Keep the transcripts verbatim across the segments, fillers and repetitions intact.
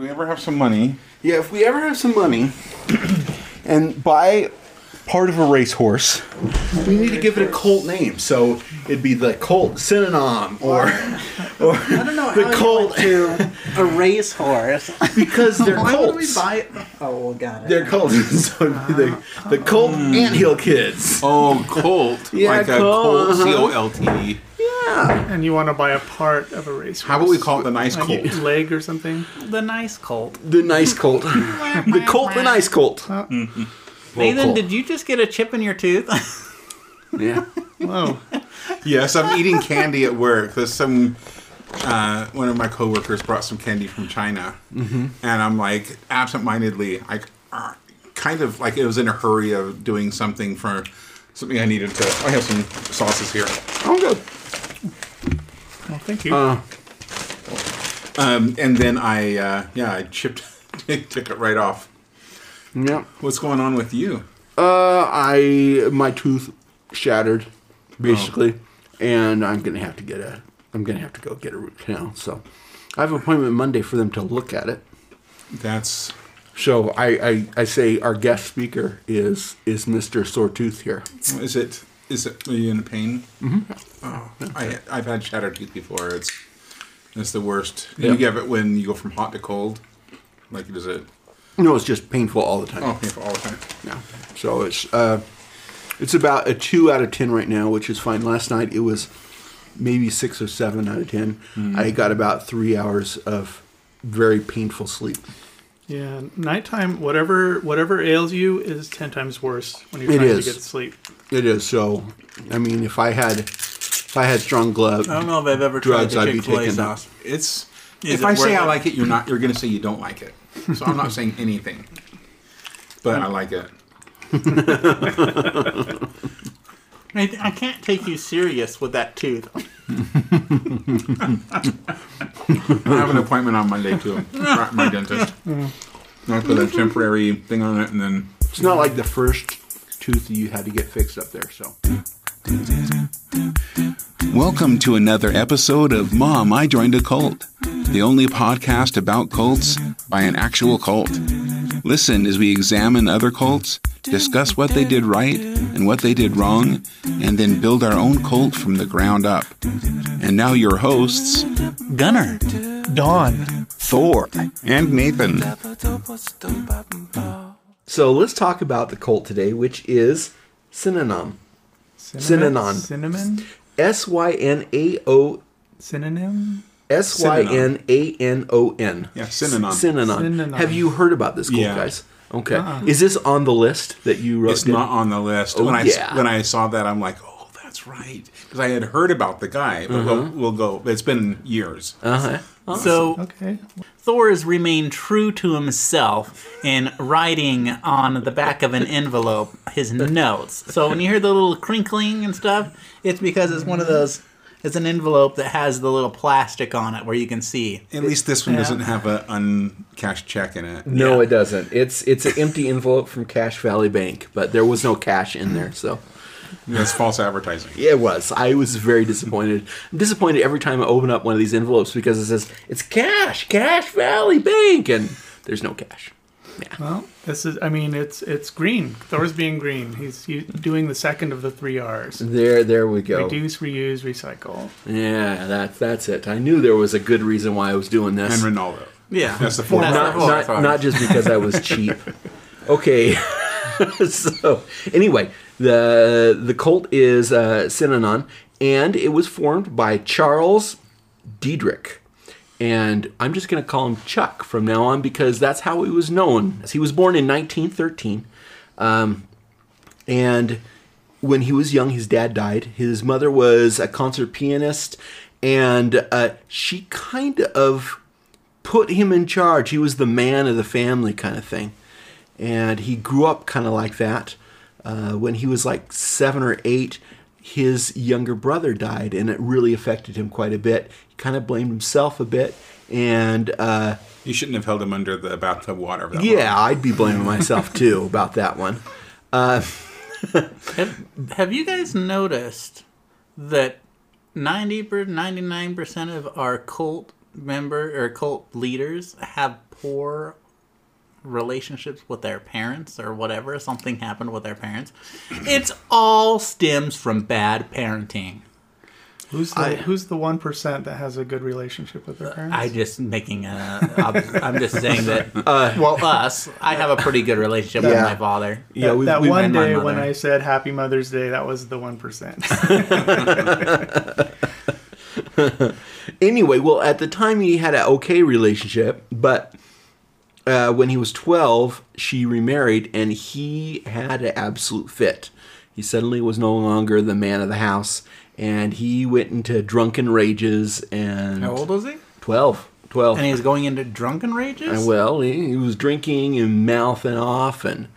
we ever have some money. Yeah, if we ever have some money and buy part of a racehorse, we need to give it a cult name. So it'd be the cult Synanon, or, or I don't know, the cult to a racehorse. Because they're Why cults. Why would we buy? Oh, well, got it. They're cults. So it'd be the, the cult mm. Anthill Kids. Oh, cult. Yeah, like cult. A cult, C O L T. Yeah. And you want to buy a part of a racehorse. How about we call it the nice like cult? Leg or something? The nice cult. The nice cult. The cult, the nice cult. Oh. Mm-hmm. Nathan, cool. Did you just get a chip in your tooth? Yeah. Whoa. Yes, I'm eating candy at work. There's some, uh, one of my coworkers brought some candy from China. Mm-hmm. And I'm like, absentmindedly, I uh, kind of like it was in a hurry of doing something for something I needed to. I have some sauces here. Oh, good. Well, thank you. Uh, um, and then I, uh, yeah, I chipped, took it right off. Yeah. What's going on with you? Uh, I my tooth shattered, basically, oh. and I'm gonna have to get a. I'm gonna have to go get a root canal. So, I have an appointment Monday for them to look at it. That's. So I, I, I say our guest speaker is is Mister Soretooth here. Is it? Is it? Are you in pain? Mm-hmm. Oh, okay. I I've had shattered teeth before. It's it's the worst. Yep. You get it when you go from hot to cold. Like does it? No, it's just painful all the time. Oh, painful all the time. Yeah. So it's uh, it's about a two out of ten right now, which is fine. Last night it was maybe six or seven out of ten. Mm. I got about three hours of very painful sleep. Yeah, nighttime, whatever whatever ails you, is ten times worse when you're it trying is. to get sleep. It is. So, I mean, if I had if I had strong gloves, I don't know if I've ever drugs, tried to I'd be taking sauce. It's is if it I say it? I like it, you're not. You're going to say you don't like it. So I'm not saying anything, but I like it. I, I can't take you serious with that tooth. I have an appointment on Monday too. My dentist. I put a temporary thing on it, and then it's not like the first tooth that you had to get fixed up there. So. Welcome to another episode of Mom, I Joined a Cult, the only podcast about cults by an actual cult. Listen as we examine other cults, discuss what they did right and what they did wrong, and then build our own cult from the ground up. And now your hosts, Gunnar, Dawn, Thor, and Nathan. So let's talk about the cult today, which is Synanon. Synanon. Cinnamon? S Y N A O. Synonym? S Y N A N O N. Yeah, Synanon. Synanon. Have you heard about this cult, yeah. guys? Okay. Uh-uh. Is this on the list that you wrote? It's down? Not on the list. Oh, when, yeah. I, when I saw that, I'm like, oh, that's right. Because I had heard about the guy. But uh-huh. we'll, we'll go. It's been years. Uh-huh. Awesome. So okay. Thor has remained true to himself in writing on the back of an envelope his notes. So when you hear the little crinkling and stuff, it's because it's one of those, it's an envelope that has the little plastic on it where you can see. At least this one yeah. doesn't have an uncashed check in it. No, yeah. it doesn't. It's it's an empty envelope from Cash Valley Bank, but there was no cash in there, so... That's false advertising. It was. I was very disappointed. I'm disappointed every time I open up one of these envelopes because it says, it's cash, Cash Valley Bank, and there's no cash. Yeah. Well, this is, I mean, it's it's green. Thor's being green. He's doing the second of the three R's. There there we go. Reduce, reuse, recycle. Yeah, that, that's it. I knew there was a good reason why I was doing this. And Ronaldo. Yeah. That's the four. Not, not, not just because I was cheap. Okay. So, anyway, the the cult is uh, Synanon, and it was formed by Charles Dederich. And I'm just going to call him Chuck from now on because that's how he was known. He was born in nineteen thirteen, um, and when he was young, his dad died. His mother was a concert pianist, and uh, she kind of put him in charge. He was the man of the family kind of thing. And he grew up kind of like that. Uh, when he was like seven or eight, his younger brother died, and it really affected him quite a bit. He kind of blamed himself a bit, and uh, you shouldn't have held him under the bathtub water. That yeah, long. I'd be blaming myself too about that one. Uh, have, have you guys noticed that ninety ninety-nine percent of our cult member or cult leaders have poor relationships with their parents or whatever. Something happened with their parents. It's all stems from bad parenting. Who's the I, Who's the one percent that has a good relationship with their parents? I just making a. I'm just saying that. Uh, well, us. I have a pretty good relationship yeah. with my father. Yeah, that, we, that we one day when I said Happy Mother's Day, that was the one percent. Anyway, well, at the time he had an okay relationship, but uh, when he was twelve, she remarried, and he had an absolute fit. He suddenly was no longer the man of the house. And he went into drunken rages and... How old was he? Twelve. Twelve. And he was going into drunken rages? And well, he, he was drinking and mouthing off, and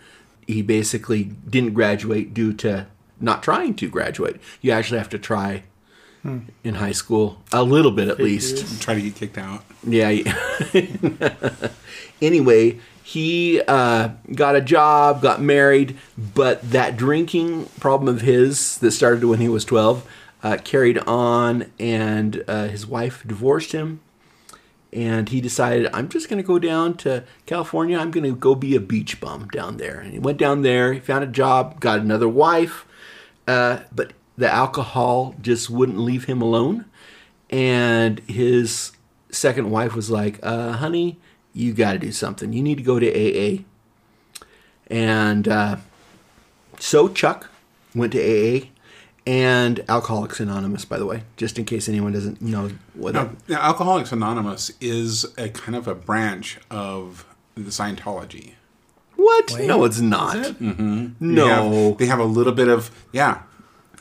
he basically didn't graduate due to not trying to graduate. You actually have to try hmm. in high school, a little bit at least. Try to get kicked out. Yeah. yeah. Anyway, he uh, got a job, got married, but that drinking problem of his that started when he was twelve... Uh, carried on, and uh, his wife divorced him, and he decided, I'm just going to go down to California. I'm going to go be a beach bum down there. And he went down there, he found a job, got another wife, uh, but the alcohol just wouldn't leave him alone. And his second wife was like, uh, honey, you got to do something. You need to go to A A. And uh, so Chuck went to A A. And Alcoholics Anonymous, by the way, just in case anyone doesn't know what now, that... Now, Alcoholics Anonymous is a kind of a branch of the Scientology. What? Wait, no, it's not. Is it? Mm-hmm. No. They have, they have a little bit of... Yeah.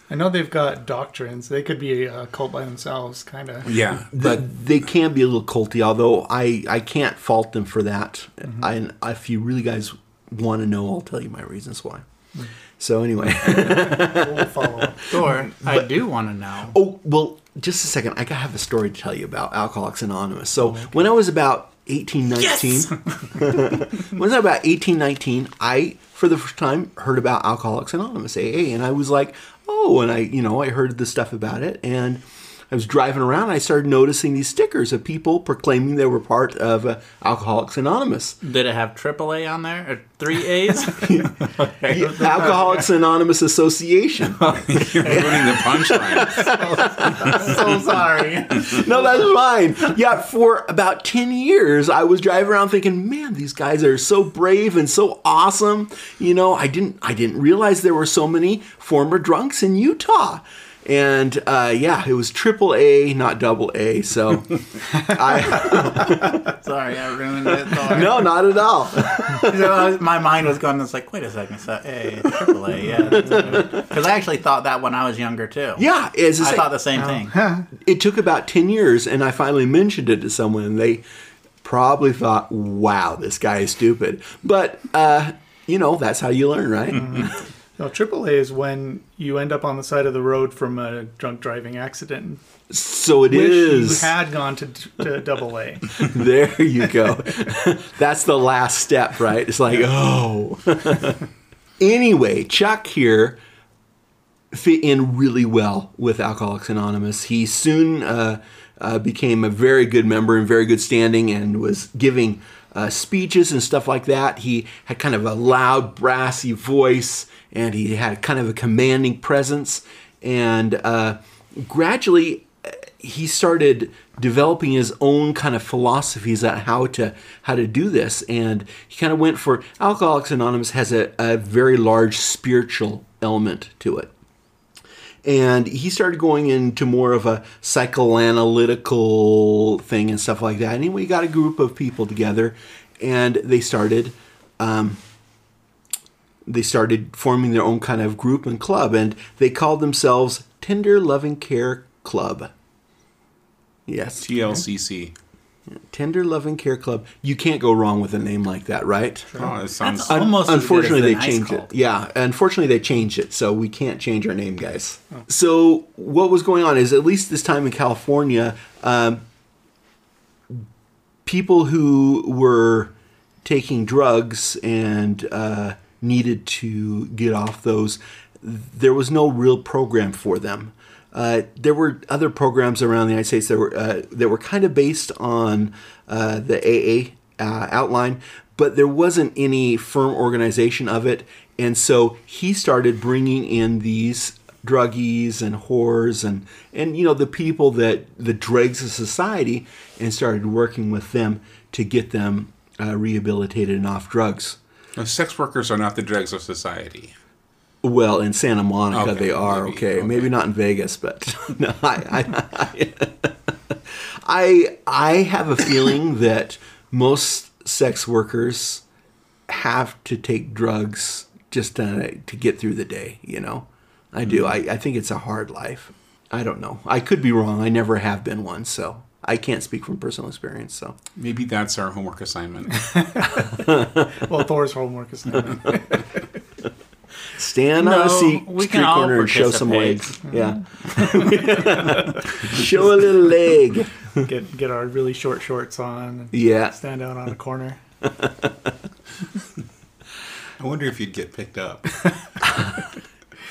I know they've got doctrines. They could be a cult by themselves, kind of. Yeah. But they can be a little culty, although I, I can't fault them for that. Mm-hmm. I, if you really guys want to know, I'll tell you my reasons why. Mm-hmm. So anyway, we'll follow up. Sure, I but, do want to know. Oh well, just a second. I have a story to tell you about Alcoholics Anonymous. So oh, okay. when I was about eighteen, nineteen, yes! when I was about eighteen, nineteen, I for the first time heard about Alcoholics Anonymous A A, and I was like, oh, and I, you know, I heard the stuff about it, and I was driving around, and I started noticing these stickers of people proclaiming they were part of uh, Alcoholics Anonymous. Did it have triple A on there? Or three A's? okay. yeah. Alcoholics Anonymous Association. You're ruining the punchline. so, so sorry. No, that's fine. Yeah, for about ten years, I was driving around thinking, man, these guys are so brave and so awesome. You know, I didn't, I didn't realize there were so many former drunks in Utah. And, uh, yeah, it was triple A, not double A, so I... Sorry, I ruined it. Sorry. No, not at all. so my mind was going, it's like, wait a second, so A, triple A, yeah. Because I actually thought that when I was younger, too. Yeah. It's I same. thought the same oh. thing. It took about ten years, and I finally mentioned it to someone, and they probably thought, wow, this guy is stupid. But, uh, you know, that's how you learn, right? Mm-hmm. No, triple A is when you end up on the side of the road from a drunk driving accident. So it which is. You had gone to, to double A. There you go. That's the last step, right? It's like, oh. Anyway, Chuck here fit in really well with Alcoholics Anonymous. He soon uh, uh, became a very good member and very good standing and was giving uh, speeches and stuff like that. He had kind of a loud, brassy voice. And he had kind of a commanding presence. And uh, gradually, he started developing his own kind of philosophies on how to how to do this. And he kind of went for... Alcoholics Anonymous has a, a very large spiritual element to it. And he started going into more of a psychoanalytical thing and stuff like that. Anyway, he got a group of people together. And they started... Um, They started forming their own kind of group and club, and they called themselves Tender Loving Care Club. Yes. T L C C. Tender Loving Care Club. You can't go wrong with a name like that, right? Oh, it sounds Un- almost Unfortunately, they changed it. Yeah, unfortunately, they changed it, so we can't change our name, guys. Oh. So what was going on is, at least this time in California, um, people who were taking drugs and... Uh, needed to get off those, there was no real program for them. Uh, there were other programs around the United States that were uh, that were kind of based on uh, the A A uh, outline, but there wasn't any firm organization of it. And so he started bringing in these druggies and whores and, and you know, the people that the dregs of society, and started working with them to get them uh, rehabilitated and off drugs. Now, sex workers are not the dregs of society. Well, in Santa Monica, okay, they are, maybe, okay. okay. Maybe not in Vegas, but no, I, I, I, I have a feeling that most sex workers have to take drugs just to, to get through the day, you know? I do. I, I think it's a hard life. I don't know. I could be wrong. I never have been one, so I can't speak from personal experience. So maybe that's our homework assignment. Well, Thor's homework assignment. Stand no, on a seat, street corner and show some legs. Yeah. Show a little leg. Get get our really short shorts on. And yeah. Stand out on a corner. I wonder if you'd get picked up.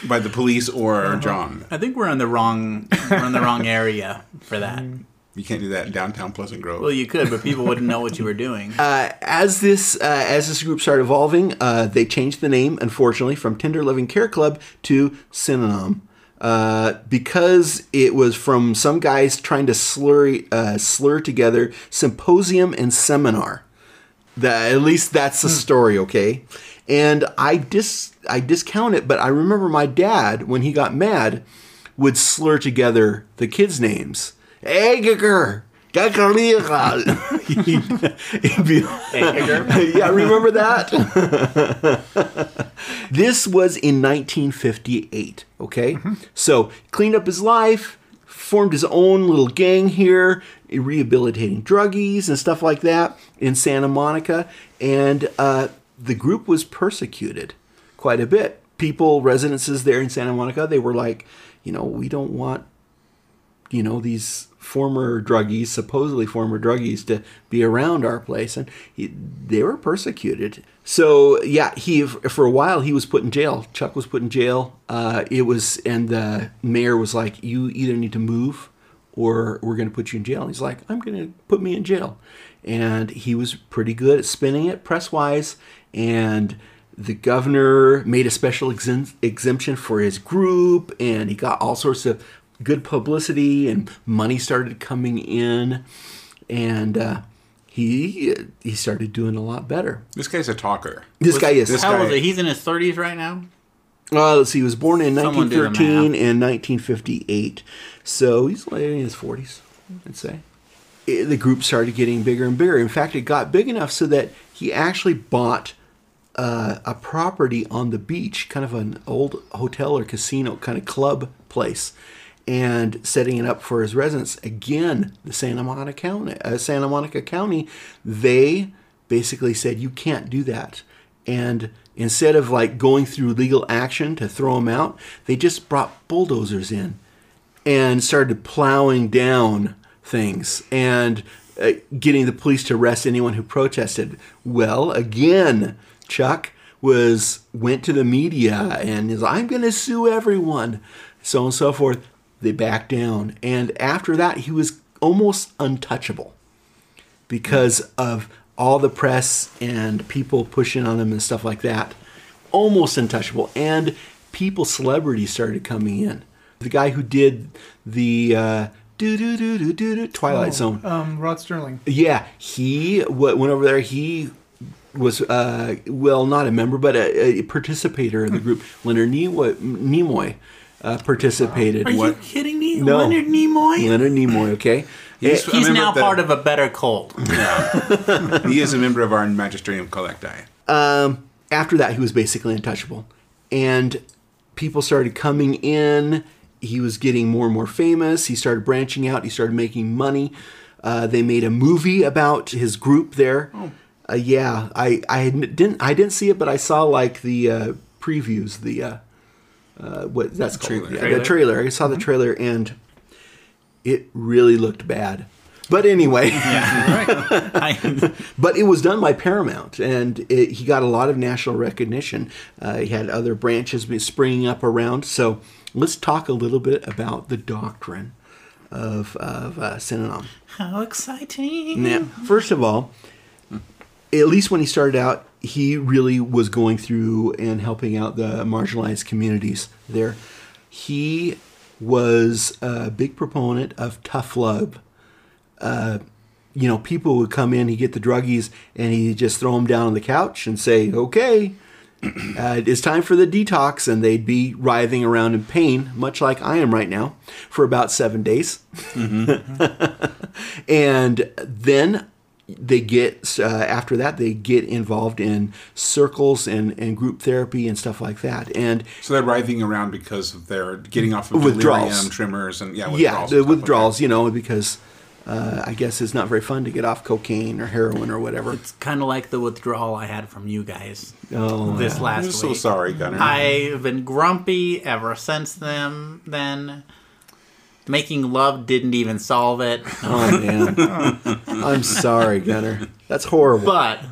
By the police or uh-huh. John? I think we're in the wrong we're in the wrong area for that. You can't do that in downtown Pleasant Grove. Well, you could, but people wouldn't know what you were doing. Uh, as this uh, as this group started evolving, uh, they changed the name, unfortunately, from Tender Loving Care Club to Synanon, uh, because it was from some guys trying to slurry, uh, slur together symposium and seminar. That, at least that's the story, okay? And I dis I discount it, but I remember my dad, when he got mad, would slur together the kids' names. Egger, Egger. Yeah, remember that? This was in nineteen fifty-eight, okay? Mm-hmm. So cleaned up his life, formed his own little gang here, rehabilitating druggies and stuff like that in Santa Monica, and uh, the group was persecuted quite a bit. People, residences there in Santa Monica, they were like, you know, we don't want, you know, these former druggies, supposedly former druggies, to be around our place. And he, they were persecuted. So, yeah, he for a while he was put in jail. Chuck was put in jail. Uh, it was, and the mayor was like, you either need to move or we're going to put you in jail. And he's like, I'm going to put me in jail. And he was pretty good at spinning it press-wise. And the governor made a special exemp- exemption for his group. And he got all sorts of good publicity. And money started coming in. And uh, he he started doing a lot better. This guy's a talker. This was, guy is. This how guy, old is he? He's in his thirties right now? Uh, let's see. He was born in Someone nineteen thirteen and nineteen fifty-eight. So he's in his forties, I'd say. It, the group started getting bigger and bigger. In fact, it got big enough so that he actually bought uh, a property on the beach, kind of an old hotel or casino kind of club place, and setting it up for his residence. Again, the Santa Monica County, uh, Santa Monica County, they basically said, you can't do that. And instead of like going through legal action to throw them out, they just brought bulldozers in and started plowing down things and uh, getting the police to arrest anyone who protested. Well, again, Chuck was went to the media and is I'm going to sue everyone, so on and so forth. They backed down, and after that, he was almost untouchable because of all the press and people pushing on him and stuff like that. Almost untouchable, and people, celebrities started coming in. The guy who did the uh, Do, do, do, do, do, do, Twilight oh, Zone. Um, Rod Serling. Yeah, he w- went over there. He was, uh, well, not a member, but a, a participator in the group. Leonard Nimoy, Nimoy uh, participated. Are you what? kidding me? No. Leonard Nimoy? Leonard Nimoy, okay. He's, He's now the, part of a better cult. Yeah. He is a member of our Magisterium Collecti. Um, after that, he was basically untouchable. And people started coming in. He was getting more and more famous. He started branching out. He started making money. Uh, they made a movie about his group there. Oh. Uh, yeah, I, I didn't I didn't see it, but I saw like the uh, previews, the uh, uh, what that's the called, trailer. Yeah, trailer. The trailer. I saw the trailer, and it really looked bad. But anyway, yeah, but it was done by Paramount, and it, he got a lot of national recognition. Uh, he had other branches springing up around, so. let's talk a little bit about the doctrine of, of uh, Synanon. How exciting. Now, first of all, at least when he started out, he really was going through and helping out the marginalized communities there. He was a big proponent of tough love. Uh, you know, people would come in, he'd get the druggies, and he'd just throw them down on the couch and say, okay, uh, it's time for the detox. And they'd be writhing around in pain, much like I am right now, for about seven days. Mm-hmm. And then they get, uh, after that, they get involved in circles and, and group therapy and stuff like that. And so they're writhing around because of their getting off of delirium tremors and yeah, withdrawals. Yeah, the withdrawals, like you know, because uh, I guess it's not very fun to get off cocaine or heroin or whatever. It's kind of like the withdrawal I had from you guys oh, this yeah. last I'm week. I'm so sorry, Gunnar. I've been grumpy ever since them, then. Making love didn't even solve it. Oh, man. I'm sorry, Gunnar. That's horrible. But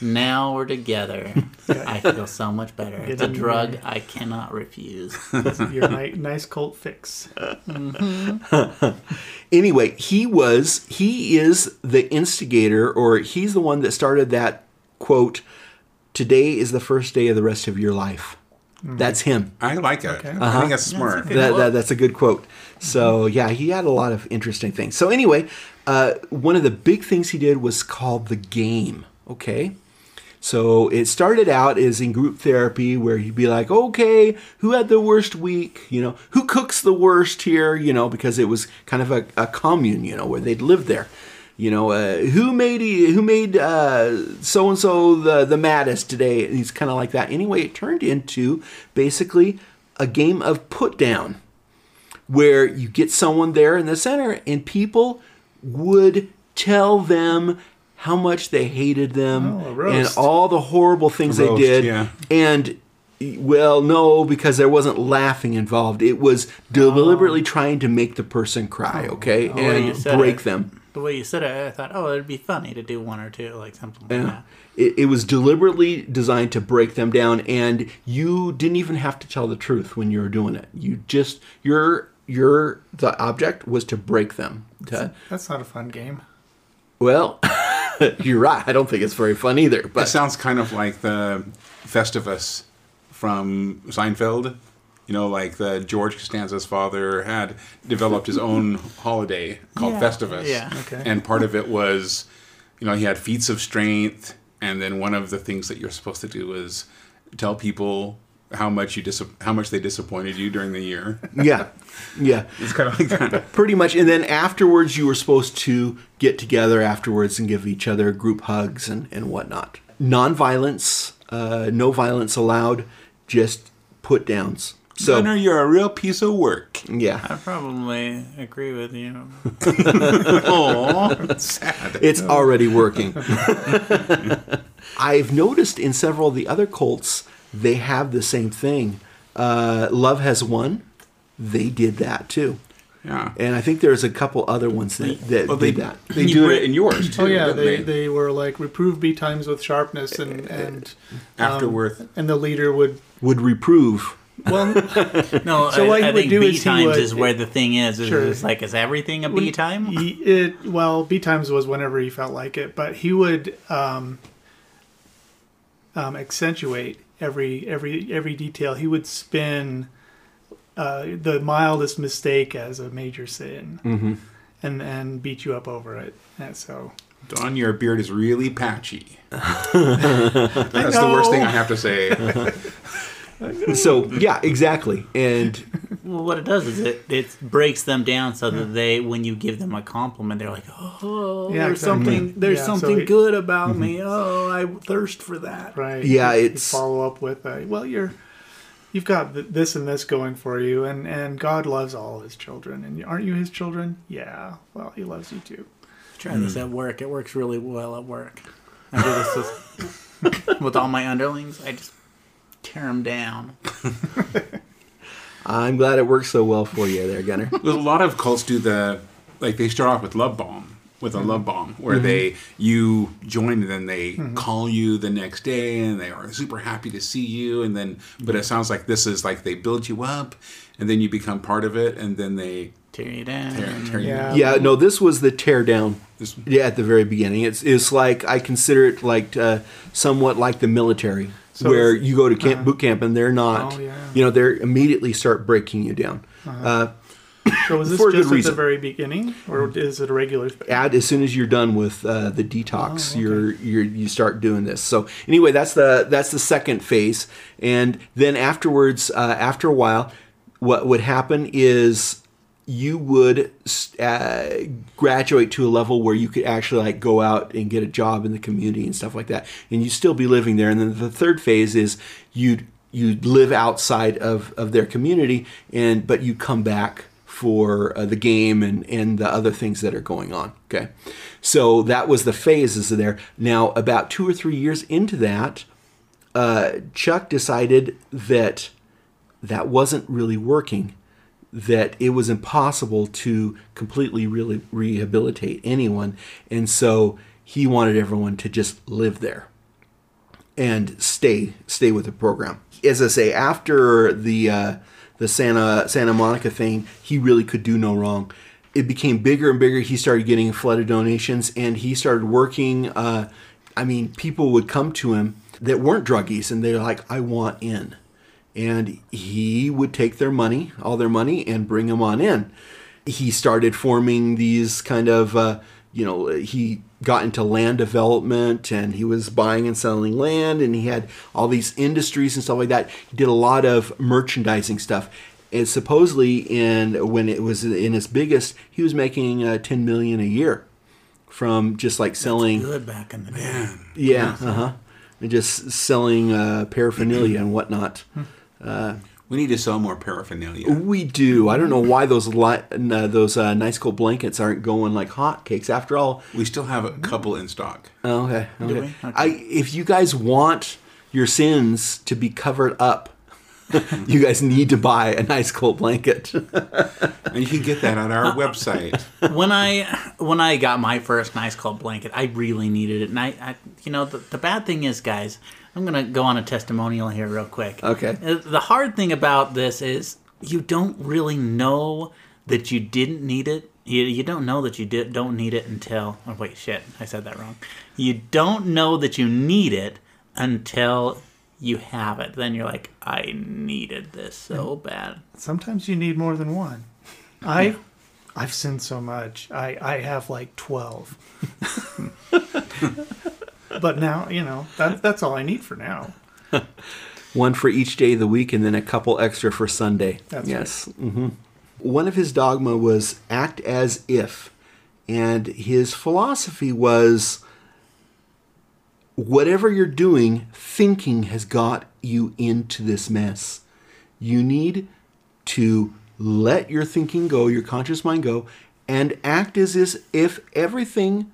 now we're together. I feel so much better. Get it's a drug way. I cannot refuse. That's your nice cult fix. Mm-hmm. Anyway, he was, he is the instigator, or he's the one that started that quote, "Today is the first day of the rest of your life." That's him. I like it. Okay. Uh-huh. I think that's smart. That's a, that, that, that's a good quote. So, yeah, he had a lot of interesting things. So, anyway, uh, one of the big things he did was called the game, okay? So, it started out as in group therapy where he'd be like, okay, who had the worst week? You know, who cooks the worst here? You know, because it was kind of a, a commune, you know, where they'd live there. You know, uh, who made who made uh, so-and-so the, the maddest today? And he's kind of like that. Anyway, it turned into basically a game of put-down where you get someone there in the center and people would tell them how much they hated them oh, and all the horrible things roast, they did. Yeah. And, well, no, because there wasn't laughing involved. It was deliberately oh. trying to make the person cry, okay, oh, and break it. them. The way you said it, I thought, oh, it'd be funny to do one or two, like something like yeah. that. It, it was deliberately designed to break them down, and you didn't even have to tell the truth when you were doing it. You just, your, your, the object was to break them. To, that's not a fun game. Well, you're right. I don't think it's very fun either. But it sounds kind of like the Festivus from Seinfeld. You know, like the George Costanza's father had developed his own holiday called yeah. Festivus. Yeah. Okay. And part of it was, you know, he had feats of strength. And then one of the things that you're supposed to do is tell people how much you dis- how much they disappointed you during the year. Yeah. Yeah. It's kind of like that. Pretty much. And then afterwards, you were supposed to get together afterwards and give each other group hugs and, and whatnot. Nonviolence, uh, no violence allowed, just put downs. So, Gunnar, you're a real piece of work. Yeah. I probably agree with you. Oh, sad. It's no. already working. I've noticed in several of the other cults, they have the same thing. Uh, Love Has Won, they did that too. Yeah. And I think there's a couple other ones that, that well, they, did that. They do it in yours, too. Oh, yeah. They, they were like, reprove be times with sharpness. and, and Afterward. Um, and the leader would... Would reprove. Well, no. So what I, I think do B is times would, is where the thing is. Is, sure. is like, is everything a B time? He, it well, B times was whenever he felt like it, but he would um, um, accentuate every every every detail. He would spin uh, the mildest mistake as a major sin, mm-hmm. and and beat you up over it. And so. Don, your beard is really patchy. That's the worst thing I have to say. So, yeah, exactly. And well, what it does is it, it breaks them down so that they, when you give them a compliment, they're like, oh, yeah, there's exactly. something there's yeah, something so it, good about mm-hmm. me. Oh, I thirst for that. Right. Yeah, you, it's... You follow up with, uh, well, you're, you've got this and this going for you, and, and God loves all his children. And aren't you his children? Yeah. Well, he loves you too. Try mm-hmm. this at work. It works really well at work. I do this with, with all my underlings. I just... tear them down. I'm glad it worked so well for you there, Gunnar. Well, a lot of cults do the, like, they start off with love bomb. with a mm-hmm. love bomb, where mm-hmm. they you join and then they mm-hmm. call you the next day and they are super happy to see you, and then but it sounds like this is like they build you up and then you become part of it and then they tear you down. Tear, tear yeah. you down. Yeah, no, this was the tear down. This one? Yeah, at the very beginning. It's it's like I consider it like uh, somewhat like the military. So where you go to camp, uh, boot camp, and they're not, oh, yeah. you know, they immediately start breaking you down. Uh-huh. Uh, so is this for just at reason. the very beginning, or is it a regular thing? At, as soon as you're done with uh, the detox, oh, okay. you're, you're you start doing this. So anyway, that's the that's the second phase, and then afterwards, uh, after a while, what would happen is you would uh, graduate to a level where you could actually like go out and get a job in the community and stuff like that, and you'd still be living there. And then the third phase is you'd you'd live outside of, of their community, and but you come back for uh, the game and and the other things that are going on. Okay, so that was the phases of there. Now about two or three years into that, uh, Chuck decided that that wasn't really working. That it was impossible to completely really rehabilitate anyone. And so he wanted everyone to just live there and stay stay with the program. As I say, after the uh, the Santa Santa Monica thing, he really could do no wrong. It became bigger and bigger. He started getting a flood of donations, and he started working. Uh, I mean, people would come to him that weren't druggies, and they're like, I want in. And he would take their money, all their money, and bring them on in. He started forming these kind of, uh, you know, he got into land development, and he was buying and selling land, and he had all these industries and stuff like that. He did a lot of merchandising stuff. And supposedly, in when it was in its biggest, he was making uh, ten million dollars a year from just like selling. That's good back in the day. Man. Yeah, uh-huh. And just selling uh, paraphernalia and whatnot. Uh, we need to sell more paraphernalia. We do. I don't know why those li- uh, those uh, nice cold blankets aren't going like hotcakes. After all, we still have a couple in stock. Oh, okay. okay. Do we? Okay. I, if you guys want your sins to be covered up, you guys need to buy a nice cold blanket, and you can get that on our website. When I when I got my first nice cold blanket, I really needed it, and I, I you know, the, the bad thing is, guys, I'm gonna go on a testimonial here real quick. Okay. The hard thing about this is you don't really know that you didn't need it. You you don't know that you did don't need it until oh wait shit I said that wrong. You don't know that you need it until you have it. Then you're like, I needed this so bad. Sometimes you need more than one. I, yeah. I've sinned so much. I, I have like twelve. But now, you know, that, that's all I need for now. One for each day of the week and then a couple extra for Sunday. That's yes. Right. Mm-hmm. One of his dogma was act as if. And his philosophy was, whatever you're doing, thinking has got you into this mess. You need to let your thinking go, your conscious mind go, and act as if everything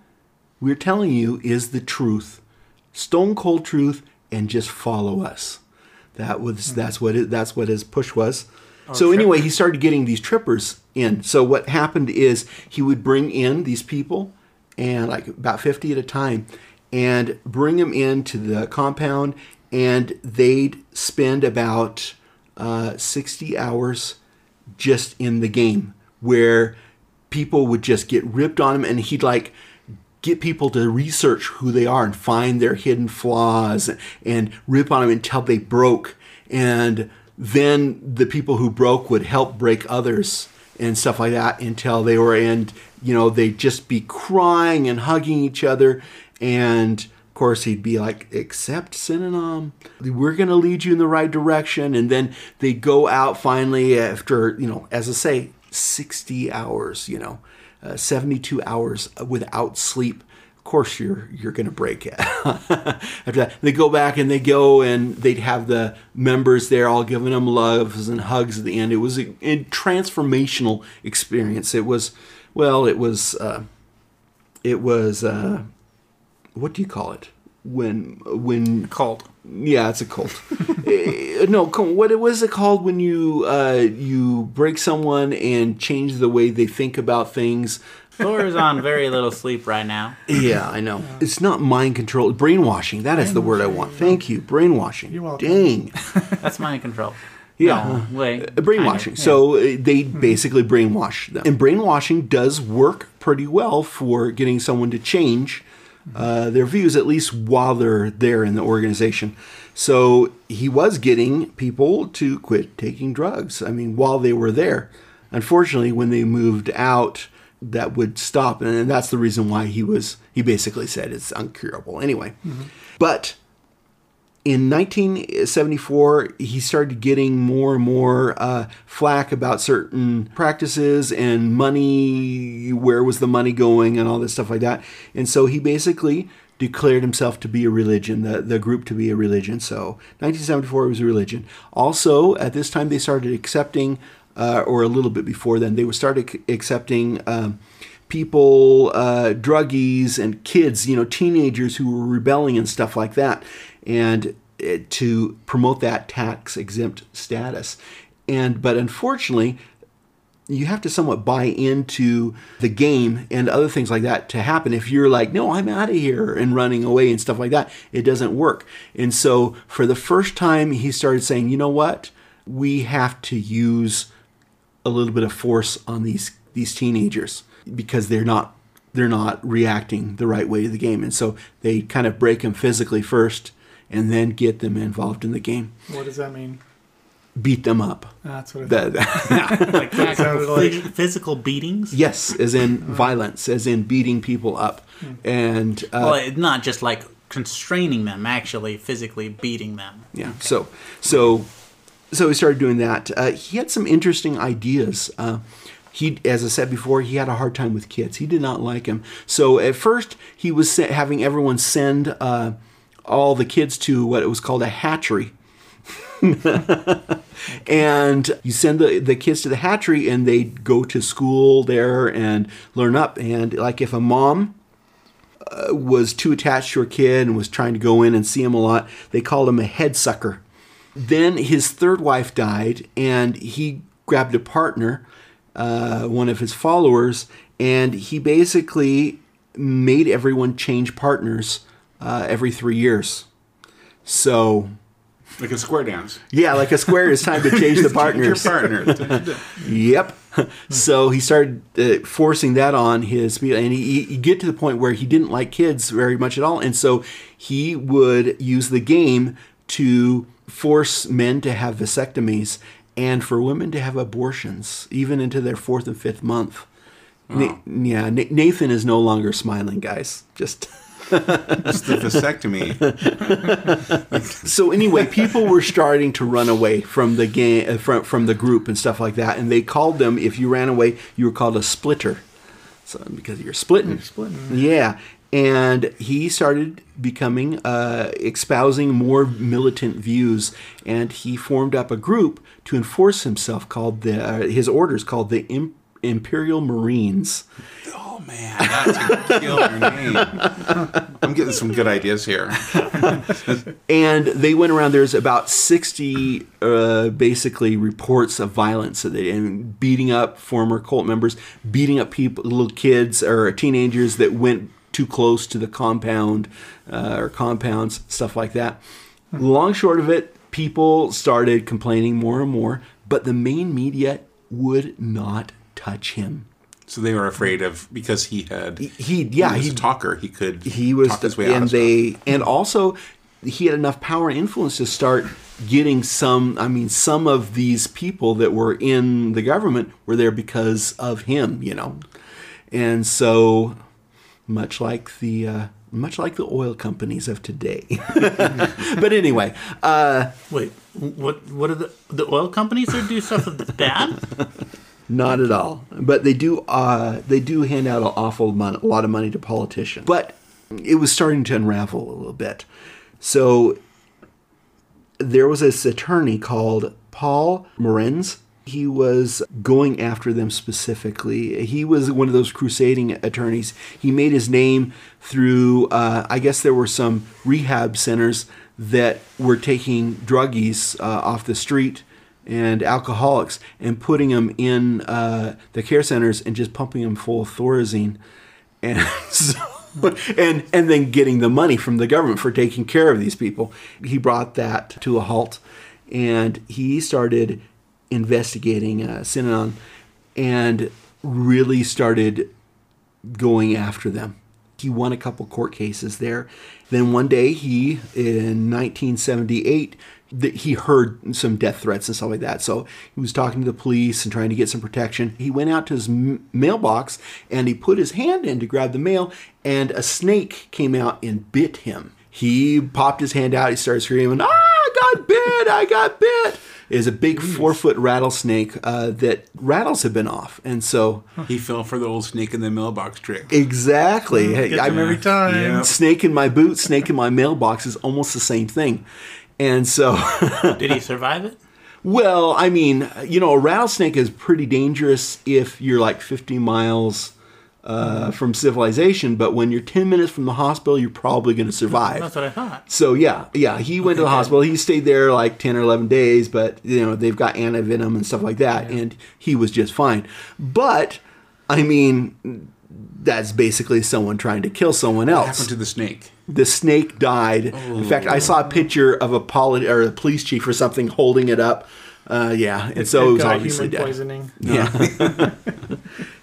we're telling you is the truth, stone cold truth, and just follow us. That was that's what it, that's what his push was. Our so trip. Anyway, he started getting these trippers in. So what happened is he would bring in these people, and like about fifty at a time. And bring them into the compound, and they'd spend about uh, sixty hours just in the game, where people would just get ripped on him, and he'd like get people to research who they are and find their hidden flaws and, and rip on them until they broke. And then the people who broke would help break others and stuff like that until they were in, you know, they'd just be crying and hugging each other. And, of course, he'd be like, accept Synanon. We're going to lead you in the right direction. And then they go out finally after, you know, as I say, sixty hours, you know, uh, seventy-two hours without sleep. Of course, you're you're going to break it. After that, they go back and they go and they'd have the members there all giving them loves and hugs at the end. It was a, a transformational experience. It was, well, it was, uh, it was... Uh, what do you call it? When when a cult? Yeah, it's a cult. No, what was it called when you uh, you break someone and change the way they think about things? Thor is on very little sleep right now. Yeah, I know. Yeah. It's not mind control. Brainwashing. That is the word I want. Thank you. Brainwashing. You're welcome. Dang. That's mind control. Yeah. No, way. Brainwashing. Kind of, yeah. So they basically brainwash them. And brainwashing does work pretty well for getting someone to change uh, their views, at least while they're there in the organization. So he was getting people to quit taking drugs, I mean, while they were there. Unfortunately, when they moved out, that would stop. And that's the reason why he was, he basically said it's uncurable anyway. Mm-hmm. But in nineteen seventy-four, he started getting more and more uh, flack about certain practices and money, where was the money going and all this stuff like that. And so he basically declared himself to be a religion, the, the group to be a religion. So nineteen seventy-four was a religion. Also, at this time, they started accepting, uh, or a little bit before then, they started accepting um, people, uh, druggies and kids, you know, teenagers who were rebelling and stuff like that, and to promote that tax-exempt status. And but unfortunately, you have to somewhat buy into the game and other things like that to happen. If you're like, no, I'm out of here and running away and stuff like that, it doesn't work. And so for the first time, he started saying, you know what? We have to use a little bit of force on these these teenagers because they're not they're not reacting the right way to the game. And so they kind of break them physically first, and then get them involved in the game. What does that mean? Beat them up. That's what it that, that, like, that sounded like physical beatings? Yes, as in violence, as in beating people up. Hmm. And uh, well, it's not just like constraining them, actually physically beating them. Yeah. Okay. So so so he started doing that. Uh, he had some interesting ideas. Uh, He, as I said before, he had a hard time with kids. He did not like him. So at first, he was having everyone send uh, all the kids to what it was called a hatchery. And you send the, the kids to the hatchery, and they go to school there and learn up. And like if a mom uh, was too attached to her kid and was trying to go in and see him a lot, they called him a head sucker. Then his third wife died, and he grabbed a partner, Uh, one of his followers, and he basically made everyone change partners uh, every three years. So, like a square dance. Yeah, like a square. It's time to change the partners. Change your partner. Yep. So he started uh, forcing that on his people, and he, he get to the point where he didn't like kids very much at all, and so he would use the game to force men to have vasectomies and for women to have abortions, even into their fourth and fifth month. Wow. Na- yeah, Na- Nathan is no longer smiling, guys. Just, just the vasectomy. So anyway, people were starting to run away from the game, from from the group and stuff like that, and they called them. If you ran away, you were called a splitter, so because you're splitting. You're splitting. Yeah, and he started becoming uh, espousing more militant views, and he formed up a group to enforce himself called the uh, his orders called the Im- Imperial Marines. Oh man, that's a killer name. I'm getting some good ideas here. And they went around. There's about sixty uh, basically reports of violence and beating up former cult members, beating up people, little kids or teenagers that went too close to the compound uh, or compounds, stuff like that. Mm-hmm. Long short of it, people started complaining more and more, but the main media would not touch him. So they were afraid of, because he had, he, he yeah, he was he, a talker. He could he was talk the, his way out and of they stuff. And also he had enough power and influence to start getting some, I mean, some of these people that were in the government were there because of him, you know. And so much like the uh, much like the oil companies of today. But anyway, uh, wait, what what are the the oil companies that do stuff that's bad? Not at all. But they do uh, they do hand out an awful mon- a lot of money to politicians. But it was starting to unravel a little bit. So there was this attorney called Paul Morantz. He was going after them specifically. He was one of those crusading attorneys. He made his name through, uh, I guess there were some rehab centers that were taking druggies uh, off the street and alcoholics and putting them in uh, the care centers and just pumping them full of Thorazine. And so, and and then getting the money from the government for taking care of these people. He brought that to a halt, and he started investigating uh, Synanon and really started going after them. He won a couple court cases there. Then one day he, in nineteen seventy-eight, th- he heard some death threats and stuff like that. So he was talking to the police and trying to get some protection. He went out to his m- mailbox and he put his hand in to grab the mail, and a snake came out and bit him. He popped his hand out. He started screaming, "Ah, I got bit! I got bit!" Is a big four-foot rattlesnake uh, that rattles had been off. And so... He fell for the old snake in the mailbox trick. Exactly. Mm, hey, I remember every time. Yeah. Snake in my boot, snake in my mailbox is almost the same thing. And so... Did he survive it? Well, I mean, you know, a rattlesnake is pretty dangerous if you're like fifty miles... Uh, from civilization, but when you're ten minutes from the hospital, you're probably going to survive. That's what I thought. So yeah, yeah, he went okay, to the hospital. He stayed there like ten or eleven days, but you know, they've got antivenom and stuff like that, yeah. And he was just fine. But, I mean, that's basically someone trying to kill someone else. What happened to the snake? The snake died. Oh, in fact, I saw a picture of a, poli- or a police chief or something holding it up. Uh, yeah, and it, so it was obviously dead. Poisoning. Yeah.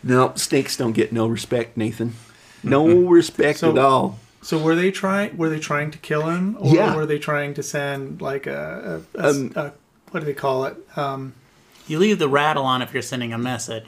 No, snakes don't get no respect, Nathan. No mm-hmm. respect so, at all. So were they trying? Were they trying to kill him, or yeah. were they trying to send like a, a, a, um, a what do they call it? Um, you leave the rattle on if you're sending a message.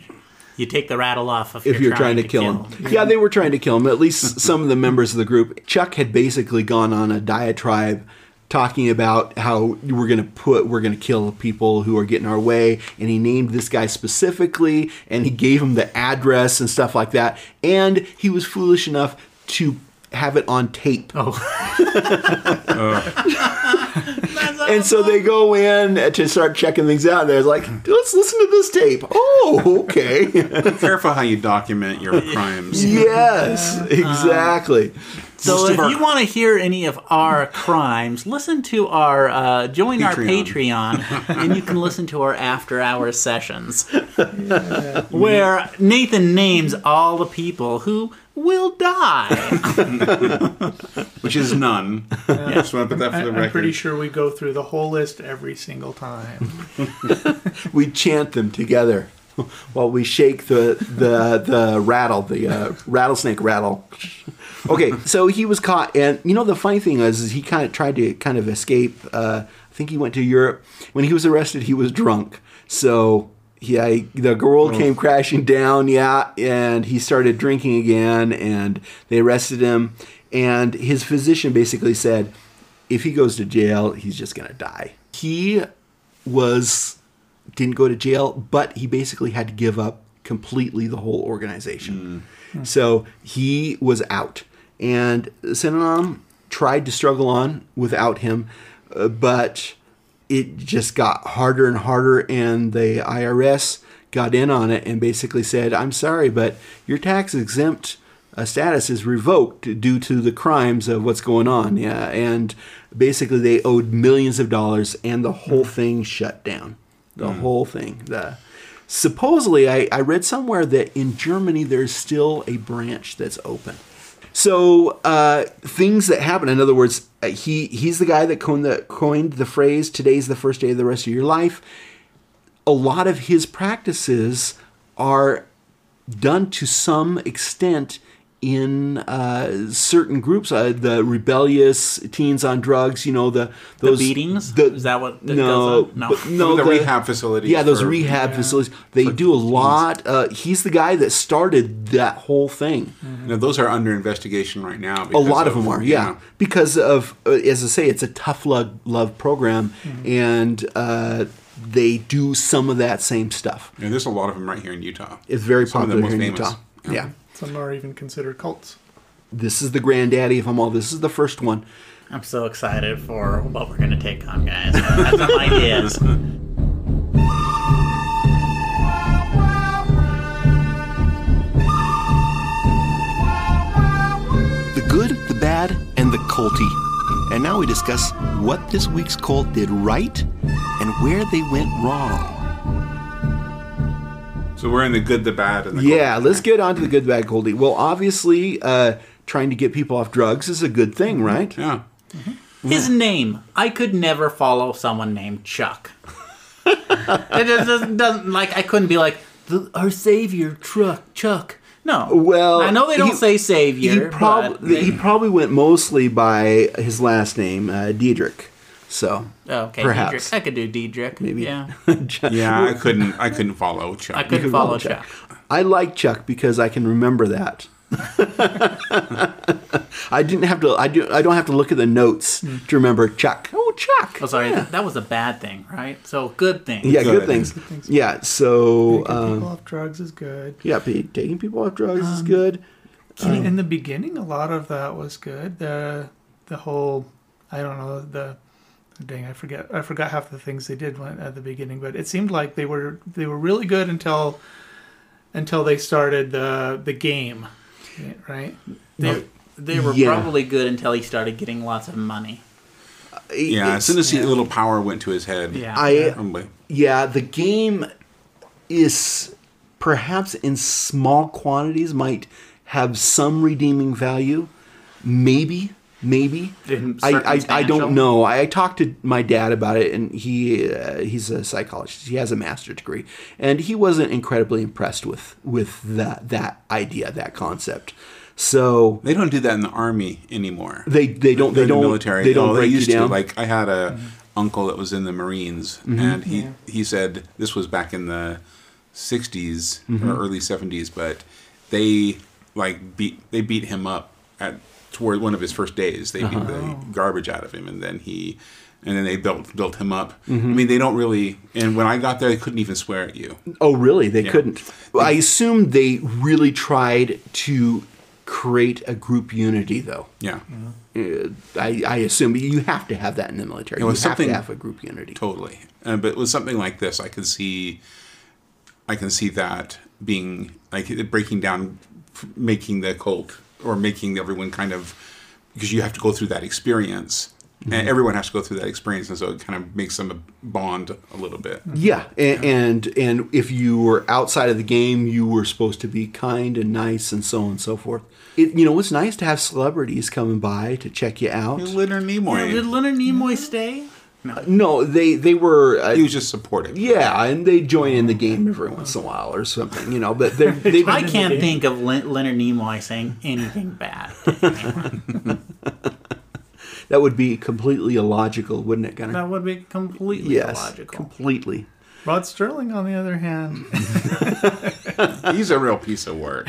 You take the rattle off if, if you're, you're trying, trying to, to kill him. Kill him. Yeah, they were trying to kill him. At least some of the members of the group. Chuck had basically gone on a diatribe. Talking about how we're going to put, we're going to kill people who are getting our way. And he named this guy specifically, and he gave him the address and stuff like that. And he was foolish enough to have it on tape. Oh. uh. And so they go in to start checking things out. And they're like, let's listen to this tape. Oh, okay. Be careful how you document your crimes. Yes, exactly. Um. So if you want to hear any of our crimes, listen to our, uh, join Patreon. our Patreon, and you can listen to our after-hours sessions, yeah. where Nathan names all the people who will die. Which is none. Yeah. I just want to put that for the record. I'm pretty sure we go through the whole list every single time. We chant them together. While we shake the the the rattle, the uh, rattlesnake rattle. Okay, so he was caught, and you know the funny thing is, is he kind of tried to kind of escape. Uh, I think he went to Europe. When he was arrested, he was drunk. So yeah, he, the world came crashing down. Yeah, and he started drinking again, and they arrested him. And his physician basically said, if he goes to jail, he's just gonna die. He was. Didn't go to jail, but he basically had to give up completely the whole organization. Mm. So he was out. And Synanon tried to struggle on without him, uh, but it just got harder and harder. And the I R S got in on it and basically said, I'm sorry, but your tax exempt uh, status is revoked due to the crimes of what's going on. Yeah, and basically they owed millions of dollars, and the whole thing shut down. The mm. whole thing. The supposedly, I, I read somewhere that in Germany there's still a branch that's open. So uh, things that happen. In other words, he he's the guy that coined the, coined the phrase, "Today's the first day of the rest of your life." A lot of his practices are done to some extent in uh, certain groups, uh, the rebellious teens on drugs, you know, the those the beatings. The, Is that what? That no, goes on? no, no. The, the rehab facilities. Yeah, those for, rehab yeah. facilities. They for do a teens. lot. Uh, he's the guy that started that whole thing. Mm-hmm. Now those are under investigation right now. A lot of, of them are. Yeah, you know. Because of uh, as I say, it's a tough love, love program, mm-hmm. and uh, they do some of that same stuff. And there's a lot of them right here in Utah. It's very some popular of the most here in famous. Utah. Yeah. yeah. Some are even considered cults. This is the granddaddy of them all. This is the first one. I'm so excited for what we're going to take on, guys. I have some ideas. The good, the bad, and the culty. And now we discuss what this week's cult did right and where they went wrong. So we're in the good, the bad, and the yeah, cold. Let's get on to the good, bad, coldie. Well, obviously, uh, trying to get people off drugs is a good thing, right? Yeah. Mm-hmm. His name. I could never follow someone named Chuck. It just doesn't, like, I couldn't be like, the, our savior, Chuck, Chuck. No. Well, I know they don't he, say savior. He, prob- they, he probably went mostly by his last name, uh, Dederich. So, oh, okay, perhaps Dederich. I could do Dederich. Maybe. Yeah. yeah, I couldn't. I couldn't follow Chuck. I couldn't follow, follow Chuck. Chuck. I like Chuck because I can remember that. I didn't have to. I do. I don't have to look at the notes mm. to remember Chuck. Oh, Chuck. Oh, sorry. Yeah. That was a bad thing, right? So good things. Yeah, good, good things. Good things. Yeah. So taking um, people off drugs is good. Yeah, taking people off drugs um, is good. Um, in the beginning, a lot of that was good. The the whole, I don't know the. Dang, I forget. I forgot half the things they did when, at the beginning, but it seemed like they were they were really good until until they started the the game, right? They they were yeah. probably good until he started getting lots of money. Uh, yeah, as soon as he, yeah. a little power went to his head. Yeah, I, yeah. The game is perhaps in small quantities might have some redeeming value, maybe. Maybe I, I I don't know. I talked to my dad about it, and he uh, he's a psychologist. He has a master's degree, and he wasn't incredibly impressed with with that that idea, that concept. So they don't do that in the army anymore. They they don't They're they don't the military. They don't oh, break they used you down. To. Like I had a mm-hmm. uncle that was in the Marines, mm-hmm. and he yeah. he said this was back in the sixties mm-hmm. or early seventies, but they like beat they beat him up at. Toward one of his first days, they uh-huh. beat the garbage out of him, and then he, and then they built built him up. Mm-hmm. I mean, they don't really. And when I got there, they couldn't even swear at you. Oh, really? They yeah. couldn't. Well, I assume they really tried to create a group unity, though. Yeah, yeah. Uh, I, I assume you have to have that in the military. It was you have something, to have a group unity. Totally, uh, but it was something like this. I could see, I can see that being like breaking down, making the cult. Or making everyone kind of, because you have to go through that experience, mm-hmm. and everyone has to go through that experience, and so it kind of makes them bond a little bit. Yeah, and, yeah. and and if you were outside of the game, you were supposed to be kind and nice, and so on and so forth. It you know it's nice to have celebrities coming by to check you out. Did Leonard Nimoy? Yeah, did Leonard Nimoy stay? No, uh, no they they were. Uh, he was just supportive. Yeah, and they join in the game every once in a while or something, you know. But they, they I can't think of Le- Leonard Nimoy saying anything bad. That would be completely illogical, wouldn't it, Gunnar? That would be completely yes, illogical. Completely. Rod Serling, on the other hand, he's a real piece of work.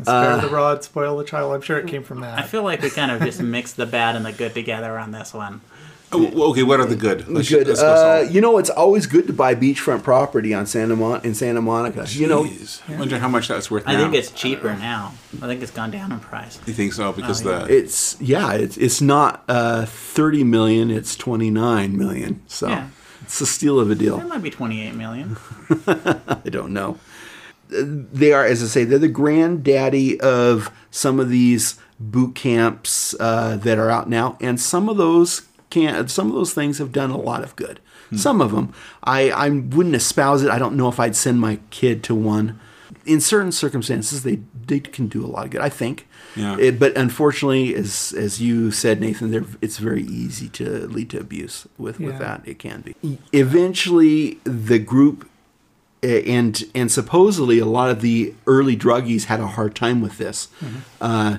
Spare uh, the rod, spoil the child. I'm sure it came from that. I feel like we kind of just mixed the bad and the good together on this one. Oh, okay, what are the good? Let's good. Let's uh, you know, it's always good to buy beachfront property on Santa Mon- in Santa Monica. Jeez. You know, I wonder how much that's worth. I now. think it's cheaper I now. I think it's gone down in price. You think so? Because oh, yeah. the it's yeah, it's it's not uh, thirty million. It's twenty nine million. So yeah. it's a steal of a deal. It might be twenty eight million. I don't know. They are, as I say, they're the granddaddy of some of these boot camps uh, that are out now, and some of those can some of those things have done a lot of good. Hmm. Some of them, I, I wouldn't espouse it. I don't know if I'd send my kid to one. In certain circumstances, they they can do a lot of good, I think. Yeah. It, but unfortunately, as as you said, Nathan, it's very easy to lead to abuse with yeah. with that. It can be. Eventually, the group. And and supposedly a lot of the early druggies had a hard time with this mm-hmm. uh,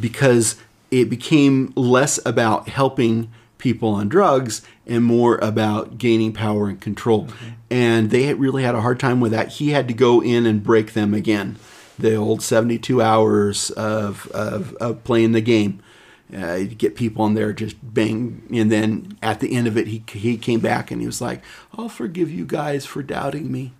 because it became less about helping people on drugs and more about gaining power and control. Mm-hmm. And they had really had a hard time with that. He had to go in and break them again. The old seventy-two hours of, of, of playing the game. Uh, he'd get people in there, just bang, and then at the end of it, he he came back and he was like, I'll forgive you guys for doubting me.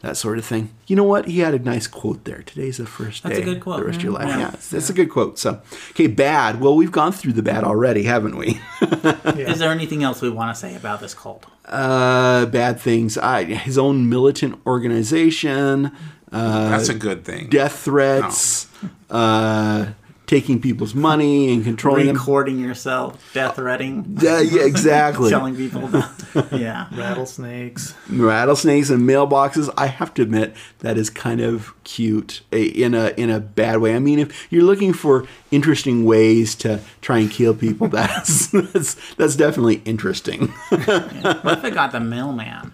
That sort of thing. You know what? He had a nice quote there. Today's the first day. That's a good quote. The rest man. of your life. Yeah, yeah that's yeah. a good quote. So, okay, bad. Well, we've gone through the bad already, haven't we? yeah. Is there anything else we want to say about this cult? Uh, bad things. I, his own militant organization. Uh, that's a good thing. Death threats. No. Uh, taking people's money and controlling them. Recording yourself, death threatening. Uh, yeah, exactly. Telling people about, yeah. Rattlesnakes. Rattlesnakes and mailboxes. I have to admit, that is kind of cute in a in a bad way. I mean, if you're looking for interesting ways to try and kill people, that's that's, that's definitely interesting. Yeah. What if they got the mailman?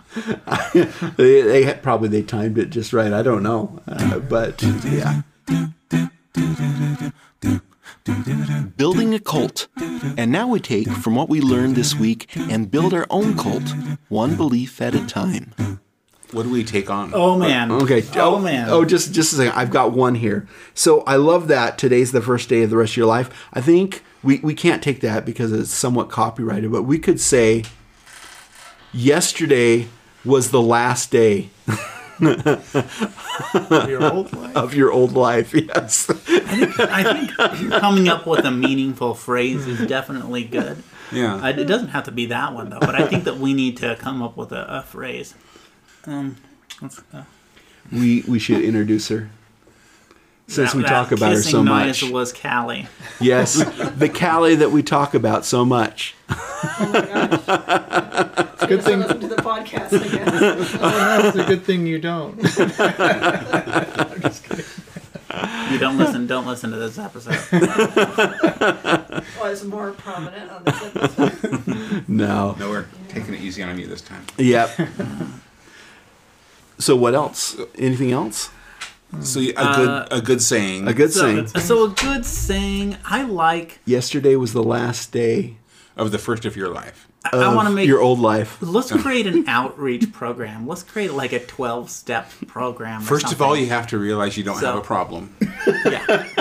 they, they had, probably they timed it just right. I don't know. Uh, but, yeah. Building a cult. And now we take from what we learned this week and build our own cult, one belief at a time. What do we take on? Oh, man. Uh, okay. Oh, oh, man. Oh, just, just a second. I've got one here. So I love that today's the first day of the rest of your life. I think we, we can't take that because it's somewhat copyrighted, but we could say yesterday was the last day. Of your old life. Of your old life, yes. I think, I think coming up with a meaningful phrase is definitely good. Yeah. It doesn't have to be that one, though, but I think that we need to come up with a, a phrase. Um, let's, uh, we we should introduce her. Since that, we talk about her so much. Kissing noise was Callie. Yes, the Callie that we talk about so much. Oh my gosh. Good thing. Listen to the podcast, I guess. Oh, no, it's a good thing you don't. I'm just kidding. You don't listen. Don't listen to this episode. Was more prominent on this episode. No. No, we're taking it easy on you this time. Yep. So what else? Anything else? So a uh, good a good saying. A good so, saying. So a good saying. I like. Yesterday was the last day of the first of your life. I want to make your old life. Let's create an outreach program. Let's create like a twelve-step program. Or First something. of all, you have to realize you don't so, have a problem. Yeah, like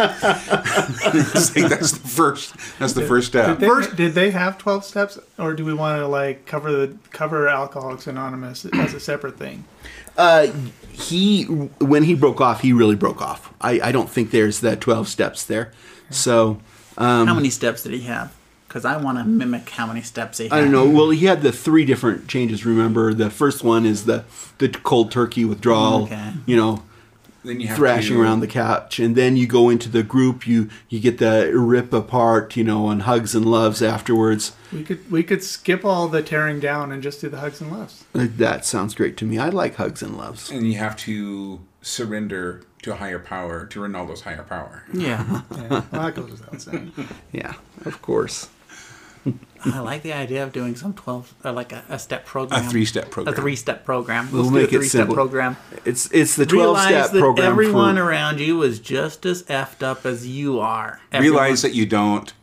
that's the first. That's the first step. Did they, first, did they have twelve steps, or do we want to like cover the cover Alcoholics Anonymous as a separate thing? Uh, he when he broke off, he really broke off. I, I don't think there's that twelve steps there. So um, how many steps did he have? Because I want to mimic how many steps he had. I don't know. Well, he had the three different changes, remember. The first one is the, the cold turkey withdrawal, okay. you know, then you have thrashing to around the couch. And then you go into the group. You, you get the rip apart, you know, and hugs and loves afterwards. We could we could skip all the tearing down and just do the hugs and loves. That sounds great to me. I like hugs and loves. And you have to surrender to a higher power, to Ronaldo's higher power. Yeah. yeah. Well, that goes without saying. Yeah, of course. I like the idea of doing some twelve, or like a, a step program, a three-step program, a three-step program. We'll Let's make do a three-step it program. It's it's the twelve-step program. Realize that everyone for... around you is just as effed up as you are. Everyone. Realize that you don't.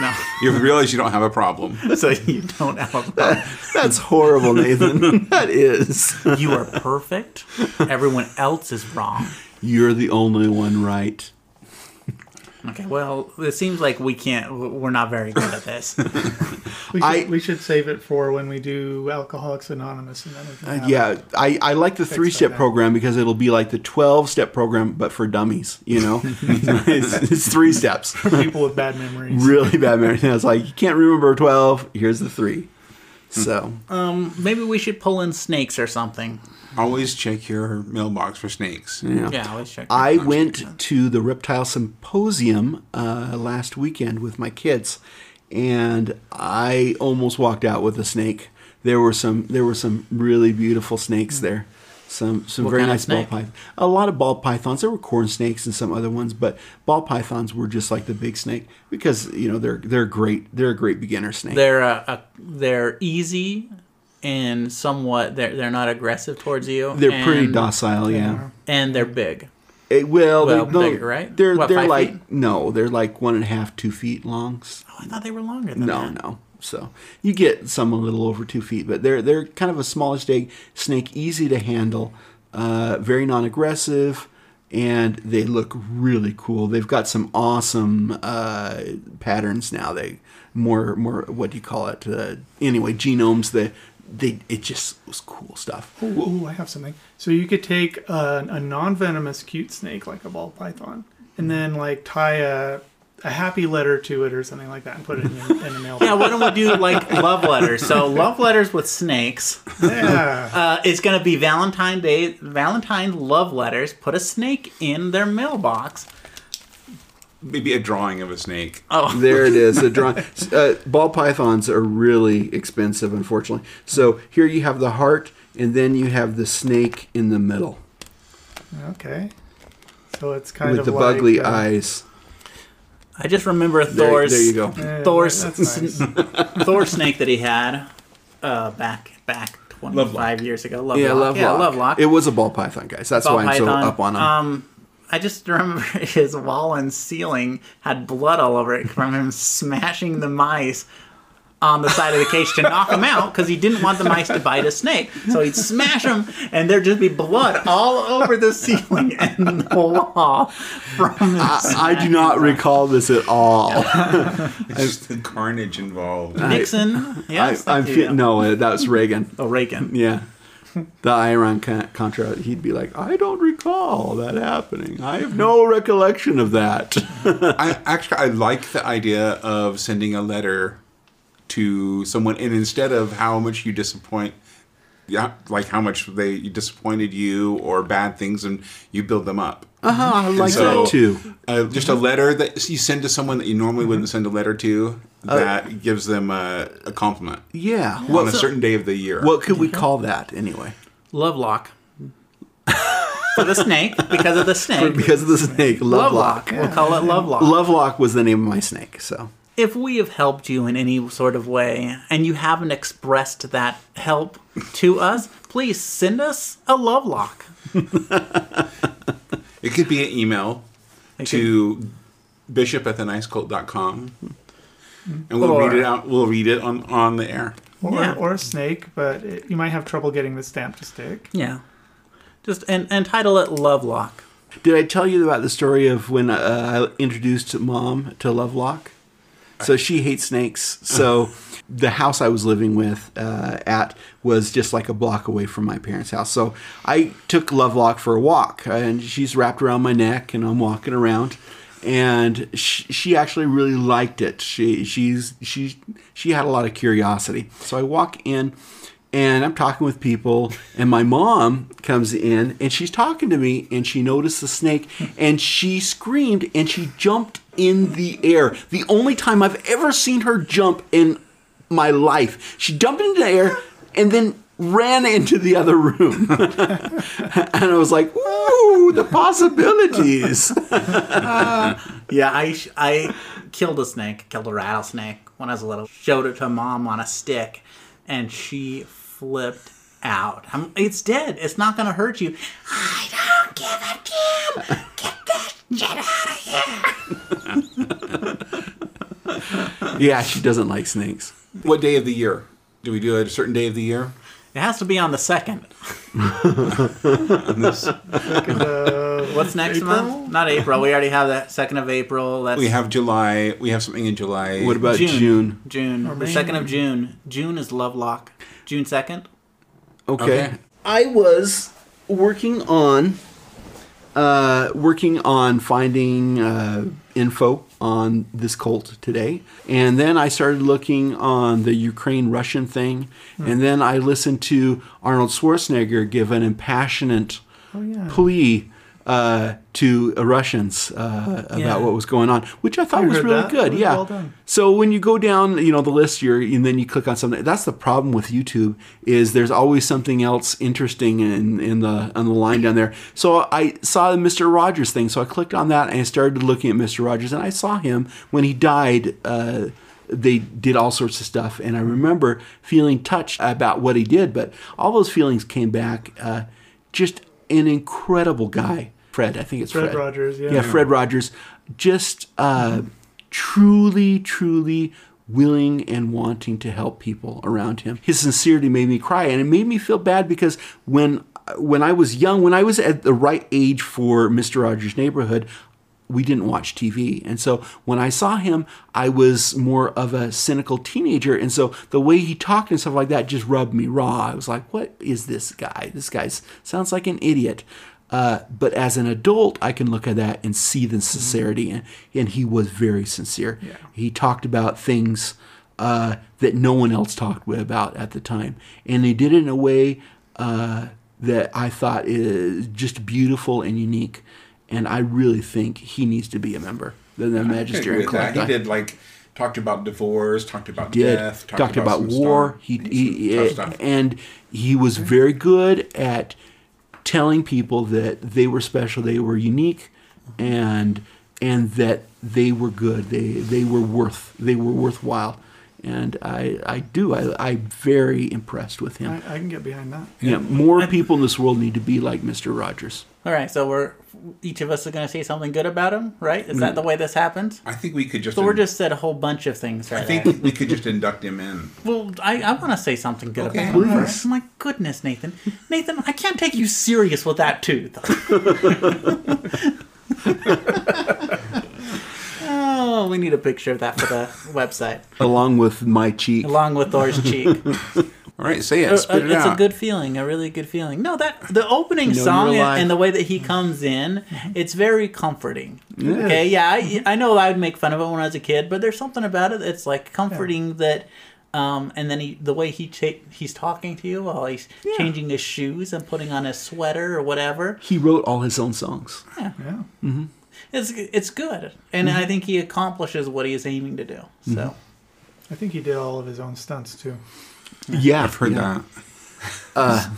No. You realize you don't have a problem. So you don't have a problem. That, that's horrible, Nathan. That is. You are perfect. Everyone else is wrong. You're the only one right. Okay, well, it seems like we can't, we're not very good at this. we, should, I, we should save it for when we do Alcoholics Anonymous. And then uh, yeah, I, I like the three-step program because it'll be like the twelve-step program, but for dummies, you know? it's, it's three steps. For people with bad memories. Really bad memories. It's like, you can't remember twelve, here's the three. So um, maybe we should pull in snakes or something. Always check your mailbox for snakes. Yeah, yeah always check. I went to the reptile symposium uh, last weekend with my kids, and I almost walked out with a snake. There were some. There were some really beautiful snakes mm. there. Some some what very nice ball pythons. A lot of ball pythons. There were corn snakes and some other ones, but ball pythons were just like the big snake because you know they're they're great. They're a great beginner snake. They're a, a they're easy. And somewhat, they're they're not aggressive towards you. They're and, pretty docile, yeah. And they're big. It, well, well they're no, big, right? They're what, they're like feet? no, they're like one and a half, two feet long. Oh, I thought they were longer than no, that. No, no. So you get some a little over two feet, but they're they're kind of a smallish snake, easy to handle, uh, very non-aggressive, and they look really cool. They've got some awesome uh, patterns now. They more more what do you call it? Uh, anyway, genomes that. They, it just was cool stuff. Oh, I have something. So you could take a, a non-venomous cute snake like a ball python and then like tie a, a happy letter to it or something like that and put it in, in a mailbox. Yeah, why don't we do like love letters? So love letters with snakes. Yeah. Uh, it's going to be Valentine's Day. Valentine love letters. Put a snake in their mailbox. Maybe a drawing of a snake. Oh, there it is. A drawing. Uh, ball pythons are really expensive, unfortunately. So here you have the heart, and then you have the snake in the middle. Okay. So it's kind with of with the like bugly uh, eyes. I just remember Thor's. There, there you go. Yeah, Thor's nice. Thor snake that he had uh, back back twenty-five Lovelock. Years ago. Lovelock. Yeah, Lovelock. Yeah, Lovelock. It was a ball python, guys. That's ball why I'm python. So up on him. Um, I just remember his wall and ceiling had blood all over it from him smashing the mice on the side of the cage to knock them out because he didn't want the mice to bite a snake. So he'd smash them, and there'd just be blood all over the ceiling and the wall from his I, I do not them. recall this at all. It's just the carnage involved. Nixon? Yes, I, I'm fe- no, that was Reagan. Oh, Reagan. Yeah. The Iran-Contra, he'd be like, I don't recall that happening. I have no recollection of that. I actually, I like the idea of sending a letter to someone, and instead of how much you disappoint, yeah, like how much they disappointed you or bad things, and you build them up. Uh-huh, I like so, that too. Uh, just a letter that you send to someone that you normally mm-hmm. wouldn't send a letter to that uh, gives them a, a compliment. Yeah. On well, a so, certain day of the year. What could we call that anyway? Lovelock. For the snake, because of the snake. For, because of the snake. Lovelock. Lovelock. Yeah. We'll call it Lovelock. Lovelock was the name of my snake, so. If we have helped you in any sort of way and you haven't expressed that help to us, please send us a Lovelock. It could be an email it to could. bishop at the nice cult dot com, and we'll or, read it out. We'll read it on, on the air. Or yeah. or a snake, but it, you might have trouble getting the stamp to stick. Yeah, just and, and title it Lovelock. Did I tell you about the story of when uh, I introduced Mom to Lovelock? So she hates snakes. So the house I was living with uh, at was just like a block away from my parents' house. So I took Lovelock for a walk, and she's wrapped around my neck, and I'm walking around, and she, she actually really liked it. She she's she she had a lot of curiosity. So I walk in, and I'm talking with people, and my mom comes in, and she's talking to me, and she noticed the snake, and she screamed, and she jumped in the air. The only time I've ever seen her jump in my life. She jumped into the air and then ran into the other room. And I was like, ooh, the possibilities. uh, yeah, I, I killed a snake, killed a rattlesnake when I was little. Showed it to Mom on a stick. And she flipped out. I'm, it's dead. It's not going to hurt you. I don't give a damn. Get that shit out of here. Yeah, she doesn't like snakes. What day of the year? Do we do a certain day of the year? It has to be on the second. second of What's next April? month? Not April. We already have that second of April. That's we have July. We have something in July. What about June? June. June. The May. second of June. June is Lovelock. June second. Okay. okay. I was working on uh, working on finding uh, info on this cult today. And then I started looking on the Ukraine-Russian thing. Mm. And then I listened to Arnold Schwarzenegger give an impassionate oh, yeah. plea uh, to uh, Russians uh, yeah. about what was going on, which I thought I was really that. good. Was yeah. Well done. So when you go down, you know, the list here, and then you click on something. That's the problem with YouTube, is there's always something else interesting in, in the on the line down there. So I saw the Mister Rogers thing, so I clicked on that and I started looking at Mister Rogers, and I saw him when he died. Uh, they did all sorts of stuff, and I remember feeling touched about what he did, but all those feelings came back. Uh, just an incredible guy. Fred, I think it's Fred. Fred Rogers, yeah. Yeah, Fred Rogers. Just uh, truly, truly willing and wanting to help people around him. His sincerity made me cry, and it made me feel bad because when when I was young, when I was at the right age for Mister Rogers' Neighborhood, we didn't watch T V. And so when I saw him, I was more of a cynical teenager. And so the way he talked and stuff like that just rubbed me raw. I was like, what is this guy? This guy sounds like an idiot. Uh, but as an adult, I can look at that and see the sincerity. And, and he was very sincere. Yeah. He talked about things uh, that no one else talked about at the time. And he did it in a way uh, that I thought is just beautiful and unique. And I really think he needs to be a member than the magisterium collect. He did, like, talked about divorce, talked about did, death, talked, talked about, about war. He, he stuff. And he was very good at telling people that they were special, they were unique, and and that they were good, they they were worth, they were worthwhile. And I, I do. I, I'm very impressed with him. I, I can get behind that. Yeah, more people in this world need to be like Mister Rogers. All right, so we're each of us are going to say something good about him, right? Is mm. that the way this happened? I think we could just... So in, we're just said a whole bunch of things right I think there. We could just induct him in. Well, I, I want to say something good okay, about please. him. Right? My goodness, Nathan. Nathan, I can't take you serious with that tooth. Oh, we need a picture of that for the website. Along with my cheek. Along with Thor's cheek. All right, say it. Spit it out. It's a good feeling, a really good feeling. No, that the opening song and the way that he comes in, it's very comforting. Yeah. Okay, yeah, I, I know I would make fun of it when I was a kid, but there's something about it that's like comforting yeah. that... Um, and then he, the way he cha- he's talking to you while he's yeah. changing his shoes and putting on his sweater or whatever. He wrote all his own songs. Yeah. Yeah. Mm-hmm. It's it's good, and mm-hmm. I think he accomplishes what he is aiming to do. So, mm-hmm. I think he did all of his own stunts too. Yeah, yeah I've heard yeah. that. Uh,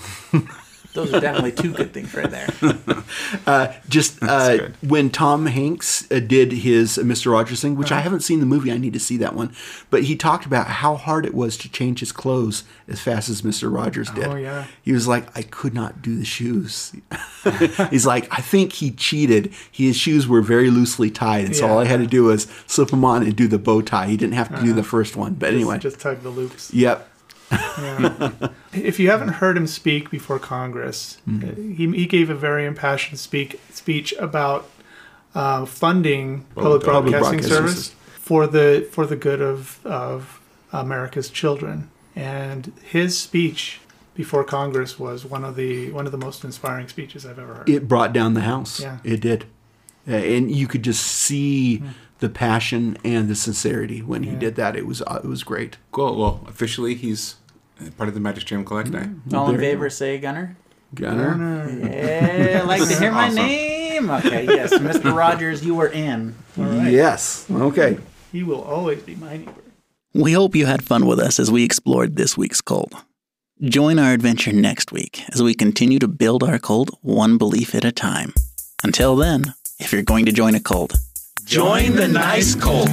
Those are definitely two good things right there. Uh, just uh, when Tom Hanks uh, did his uh, Mister Rogers thing, which right. I haven't seen the movie, I need to see that one. But he talked about how hard it was to change his clothes as fast as Mister Rogers did. Oh, yeah. He was like, I could not do the shoes. He's like, I think he cheated. His shoes were very loosely tied, and yeah. so all I had to do was slip them on and do the bow tie. He didn't have to uh-huh. do the first one. But just, anyway. Just tug the loops. Yep. Yeah. If you haven't heard him speak before Congress, mm-hmm. he he gave a very impassioned speak speech about uh, funding public, public broadcasting, broadcasting service for the for the good of of America's children. And his speech before Congress was one of the one of the most inspiring speeches I've ever heard. It brought down the House. Yeah. It did, and you could just see. Mm. The passion and the sincerity when yeah. he did that. It was uh, it was great. Cool. Well, officially, he's part of the Magisterium Collecti. All in favor, say Gunner. Gunner. Gunner. Yeah, I like to hear my awesome. name. Okay, yes. Mister Rogers, you were in. All right. Yes. Okay. He will always be my neighbor. We hope you had fun with us as we explored this week's cult. Join our adventure next week as we continue to build our cult one belief at a time. Until then, if you're going to join a cult, join the nice cult.